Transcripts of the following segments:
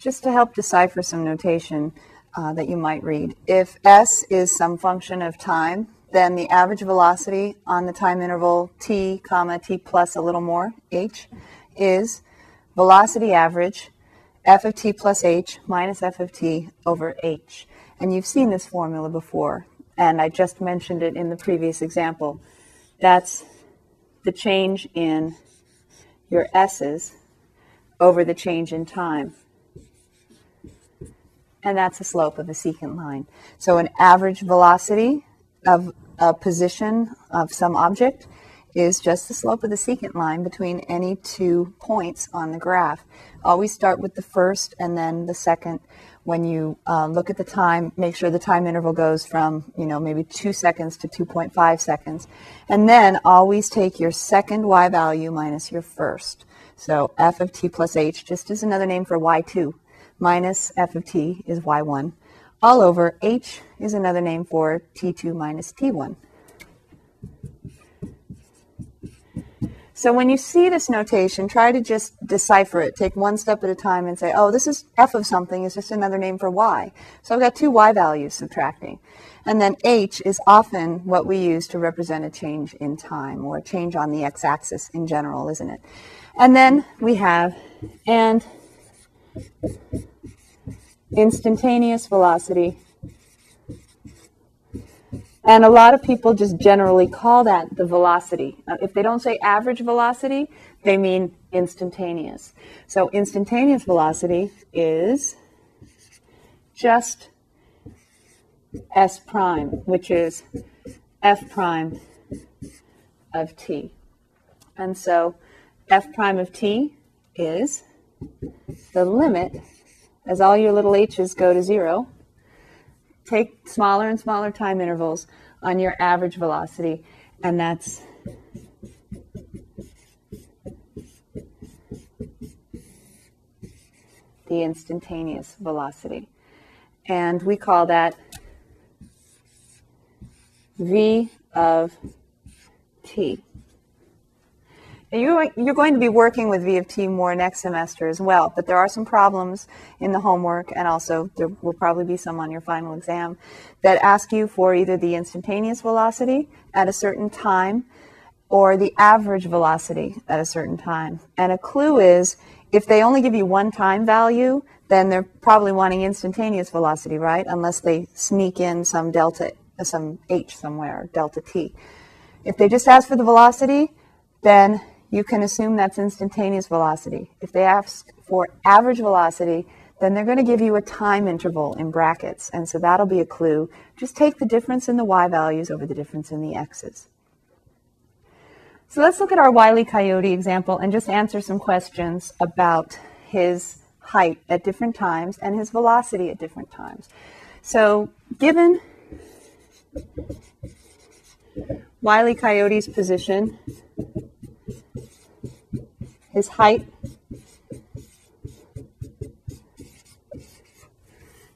just to help decipher some notation that you might read. If s is some function of time, then the average velocity on the time interval t, comma, t plus a little more, h, is velocity average f of t plus h minus f of t over h. And you've seen this formula before, and I just mentioned it in the previous example. That's the change in your s's over the change in time. And that's the slope of a secant line. So an average velocity of a position of some object is just the slope of the secant line between any two points on the graph. Always start with the first and then the second. When you look at the time, make sure the time interval goes from, you know, maybe 2 seconds to 2.5 seconds. And then always take your second y value minus your first. So f of t plus h just is another name for y2, minus f of t is y1, all over h is another name for t2 minus t1. So when you see this notation, try to just decipher it. Take one step at a time and say, oh, this is f of something. It's just another name for y. So I've got two y values subtracting. And then h is often what we use to represent a change in time or a change on the x-axis in general, isn't it? And then we have and instantaneous velocity. And a lot of people just generally call that the velocity. If they don't say average velocity, they mean instantaneous. So instantaneous velocity is just s prime, which is f prime of t. And so f prime of t is the limit, as all your little h's go to 0, take smaller and smaller time intervals on your average velocity, and that's the instantaneous velocity. And we call that v of t. You're going to be working with V of T more next semester as well, but there are some problems in the homework, and also there will probably be some on your final exam that ask you for either the instantaneous velocity at a certain time or the average velocity at a certain time. And a clue is, if they only give you one time value, then they're probably wanting instantaneous velocity, right? Unless they sneak in some delta, some h somewhere, delta t. If they just ask for the velocity, then you can assume that's instantaneous velocity. If they ask for average velocity, then they're going to give you a time interval in brackets. And so that'll be a clue. Just take the difference in the y values over the difference in the x's. So let's look at our Wile E. Coyote example and just answer some questions about his height at different times and his velocity at different times. So given Wile E. Coyote's position, his height,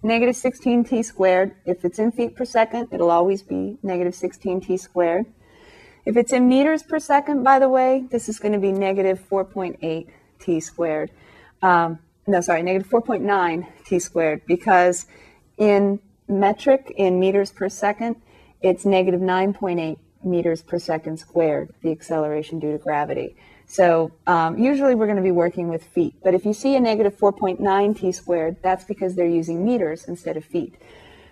negative 16t squared. If it's in feet per second, it'll always be negative 16t squared. If it's in meters per second, by the way, this is going to be negative 4.8t squared. No, sorry, negative 4.9t squared, because in metric, in meters per second, it's negative 9.8 meters per second squared, the acceleration due to gravity. So usually we're going to be working with feet. But if you see a negative 4.9 t squared, that's because they're using meters instead of feet.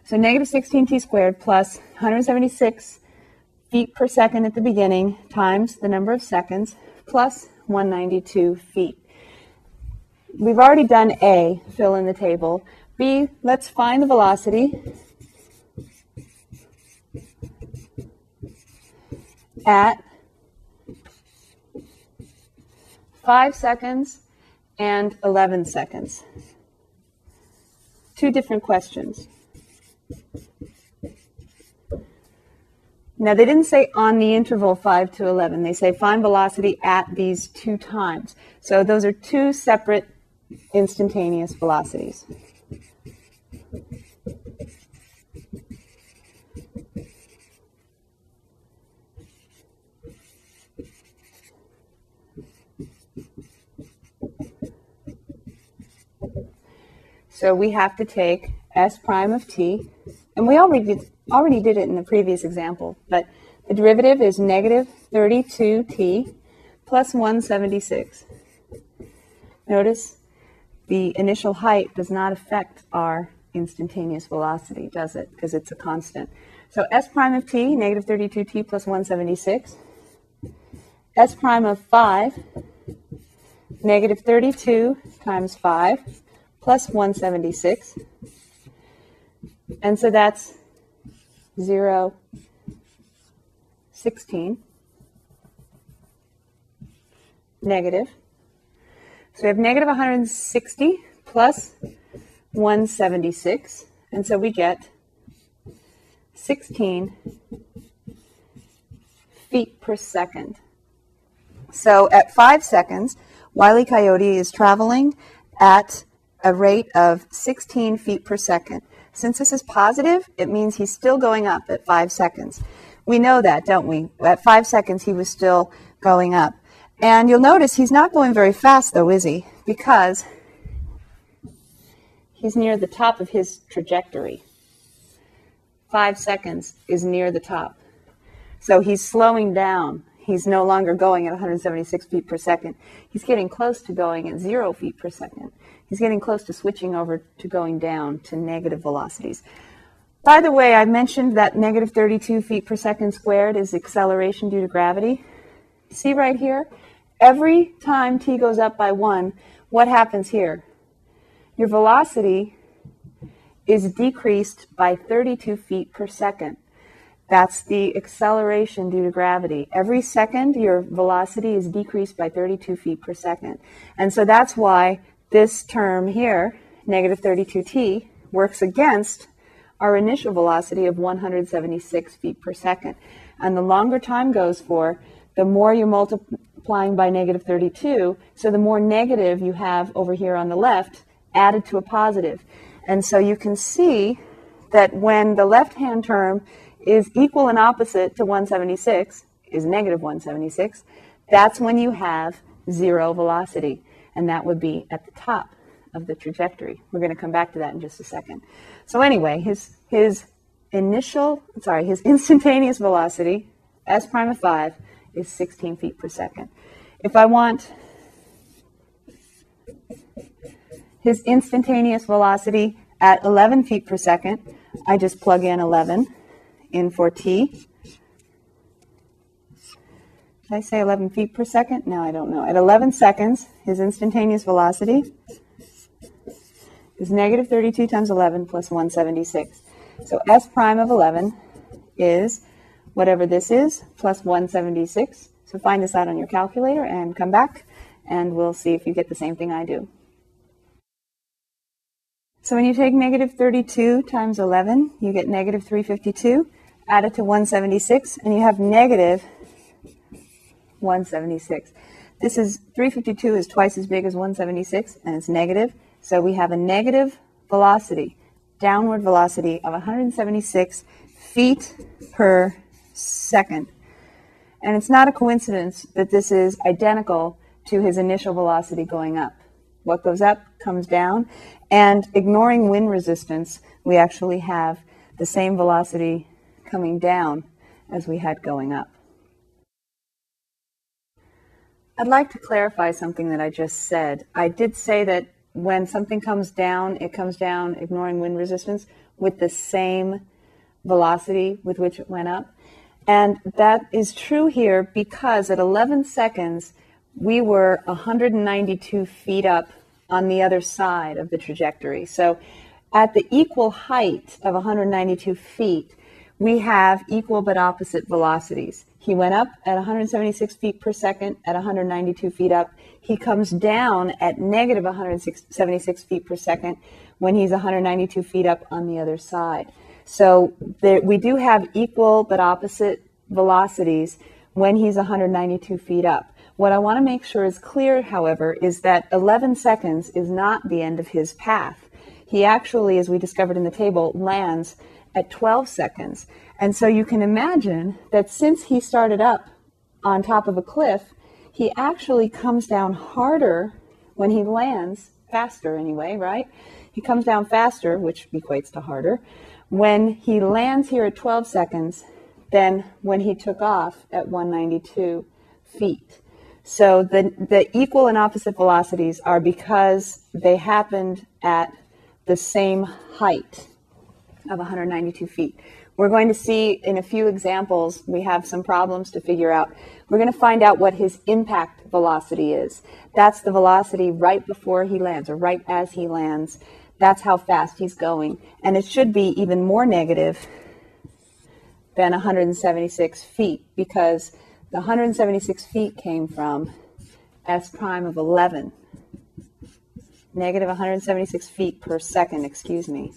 So negative 16 t squared plus 176 feet per second at the beginning times the number of seconds plus 192 feet. We've already done A, fill in the table. B, let's find the velocity at 5 seconds and 11 seconds. Two different questions. Now, they didn't say on the interval 5 to 11. They say find velocity at these two times. So those are two separate instantaneous velocities. So we have to take s prime of t, and we already did it in the previous example, but the derivative is negative 32t plus 176. Notice the initial height does not affect our instantaneous velocity, does it? Because it's a constant. So s prime of t, negative 32t plus 176. S prime of 5, negative 32 times 5 plus 176. And so that's 0, 16, negative. So we have negative 160 plus 176, and so we get 16 feet per second. So at 5 seconds, Wile E. Coyote is traveling at a rate of 16 feet per second. Since this is positive, it means he's still going up at 5 seconds. We know that, don't we? At 5 seconds, he was still going up. And you'll notice he's not going very fast, though, is he? Because he's near the top of his trajectory. 5 seconds is near the top. So he's slowing down. He's no longer going at 176 feet per second. He's getting close to going at 0 feet per second. He's getting close to switching over to going down to negative velocities. By the way, I mentioned that negative 32 feet per second squared is acceleration due to gravity. See right here? Every time t goes up by 1, what happens here? Your velocity is decreased by 32 feet per second. That's the acceleration due to gravity. Every second, your velocity is decreased by 32 feet per second. And so that's why this term here, negative 32t, works against our initial velocity of 176 feet per second. And the longer time goes for, the more you're multiplying by negative 32, so the more negative you have over here on the left added to a positive. And so you can see that when the left-hand term is equal and opposite to 176, is negative 176, that's when you have 0 velocity. And that would be at the top of the trajectory. We're going to come back to that in just a second. So anyway, his instantaneous velocity, s prime of 5, is 16 feet per second. If I want his instantaneous velocity at 11 feet per second, I just plug in 11 in for t. Did I say 11 feet per second? No, I don't know. At 11 seconds, his instantaneous velocity is negative 32 times 11 plus 176. So s prime of 11 is whatever this is, plus 176. So find this out on your calculator and come back, and we'll see if you get the same thing I do. So when you take negative 32 times 11, you get negative 352, add it to 176, and you have negative 176. This is 352 is twice as big as 176, and it's negative. So we have a negative velocity, downward velocity of 176 feet per second. And it's not a coincidence that this is identical to his initial velocity going up. What goes up comes down. And ignoring wind resistance, we actually have the same velocity coming down as we had going up. I'd like to clarify something that I just said. I did say that when something comes down, it comes down, ignoring wind resistance, with the same velocity with which it went up. And that is true here because at 11 seconds, we were 192 feet up on the other side of the trajectory. So at the equal height of 192 feet, we have equal but opposite velocities. He went up at 176 feet per second at 192 feet up. He comes down at negative 176 feet per second when he's 192 feet up on the other side. So we do have equal but opposite velocities when he's 192 feet up. What I want to make sure is clear, however, is that 11 seconds is not the end of his path. He actually, as we discovered in the table, lands at 12 seconds. And so you can imagine that since he started up on top of a cliff, he actually comes down harder when he lands faster anyway, right? He comes down faster, which equates to harder, when he lands here at 12 seconds than when he took off at 192 feet. So the equal and opposite velocities are because they happened at the same height of 192 feet. We're going to see in a few examples, we have some problems to figure out. We're going to find out what his impact velocity is. That's the velocity right before he lands, or right as he lands. That's how fast he's going. And it should be even more negative than 176 feet, because the 176 feet came from S prime of 11. Negative 176 feet per second, excuse me.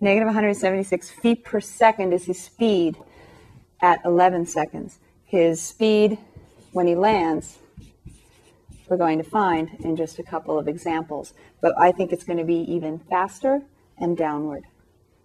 Negative 176 feet per second is his speed at 11 seconds. His speed when he lands, we're going to find in just a couple of examples. But I think it's going to be even faster and downward.